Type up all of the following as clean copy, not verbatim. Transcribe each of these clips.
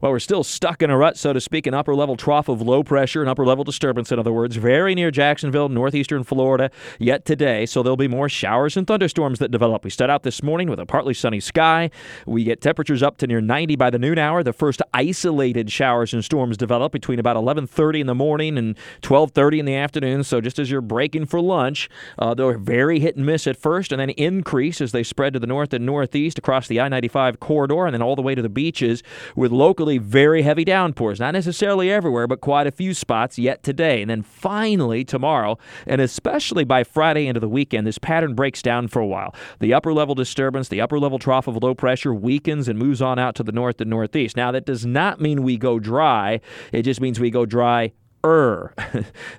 Well, we're still stuck in a rut, so to speak, an upper-level trough of low pressure, an upper-level disturbance, in other words, very near Jacksonville, northeastern Florida, yet today. So there'll be more showers and thunderstorms that develop. We start out this morning with a partly sunny sky. We get temperatures up to near 90 by the noon hour. The first isolated showers and storms develop between about 11:30 in the morning and 12:30 in the afternoon. So just as you're breaking for lunch, they're very hit and miss at first, and then increase as they spread to the north and northeast across the I-95 corridor and then all the way to the beaches with locally very heavy downpours, not necessarily everywhere, but quite a few spots yet today. And then finally tomorrow, and especially by Friday into the weekend, this pattern breaks down for a while. The upper level disturbance, the upper level trough of low pressure weakens and moves on out to the north and northeast. Now, that does not mean we go dry. It just means we go dry.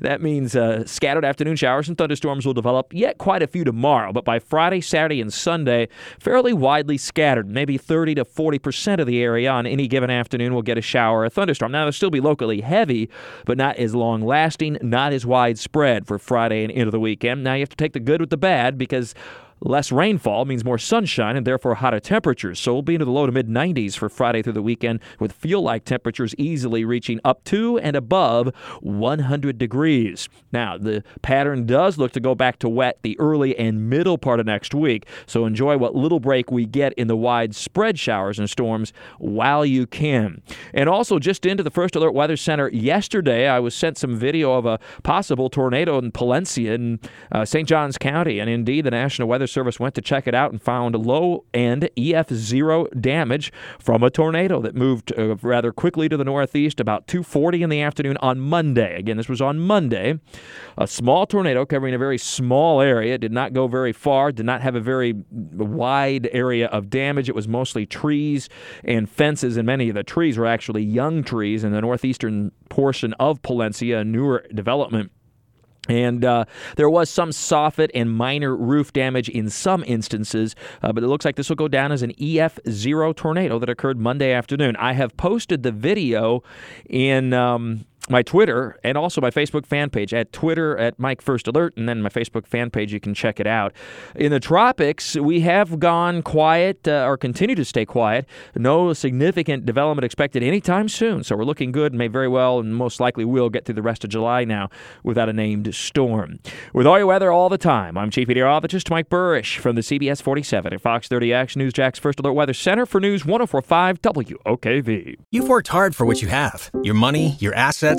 That means scattered afternoon showers and thunderstorms will develop, yet quite a few tomorrow. But by Friday, Saturday, and Sunday, fairly widely scattered. Maybe 30% to 40% of the area on any given afternoon will get a shower or a thunderstorm. Now, it'll still be locally heavy, but not as long-lasting, not as widespread for Friday and into the weekend. Now, you have to take the good with the bad, because less rainfall means more sunshine and therefore hotter temperatures. So we'll be into the low to mid 90s for Friday through the weekend, with feel-like temperatures easily reaching up to and above 100 degrees. Now, the pattern does look to go back to wet the early and middle part of next week. So enjoy what little break we get in the widespread showers and storms while you can. And also, just into the First Alert Weather Center yesterday, I was sent some video of a possible tornado in Palencia in St. John's County. And indeed, the National Weather Service went to check it out and found low-end EF0 damage from a tornado that moved rather quickly to the northeast about 2:40 in the afternoon on Monday. Again, this was on Monday. A small tornado covering a very small area, did not go very far, did not have a very wide area of damage. It was mostly trees and fences, and many of the trees were actually young trees in the northeastern portion of Palencia, a newer development. And there was some soffit and minor roof damage in some instances, but it looks like this will go down as an EF0 tornado that occurred Monday afternoon. I have posted the video in my Twitter and also my Facebook fan page. At Twitter, at Mike First Alert, and then my Facebook fan page, you can check it out. In the tropics, we have gone quiet or continue to stay quiet. No significant development expected anytime soon. So we're looking good and may very well and most likely will get through the rest of July now without a named storm. With all your weather all the time, I'm Chief Meteorologist Mike Burrish from the CBS 47 at Fox 30 Action News Jack's First Alert Weather Center for News 104.5 WOKV. You've worked hard for what you have. Your money, your assets,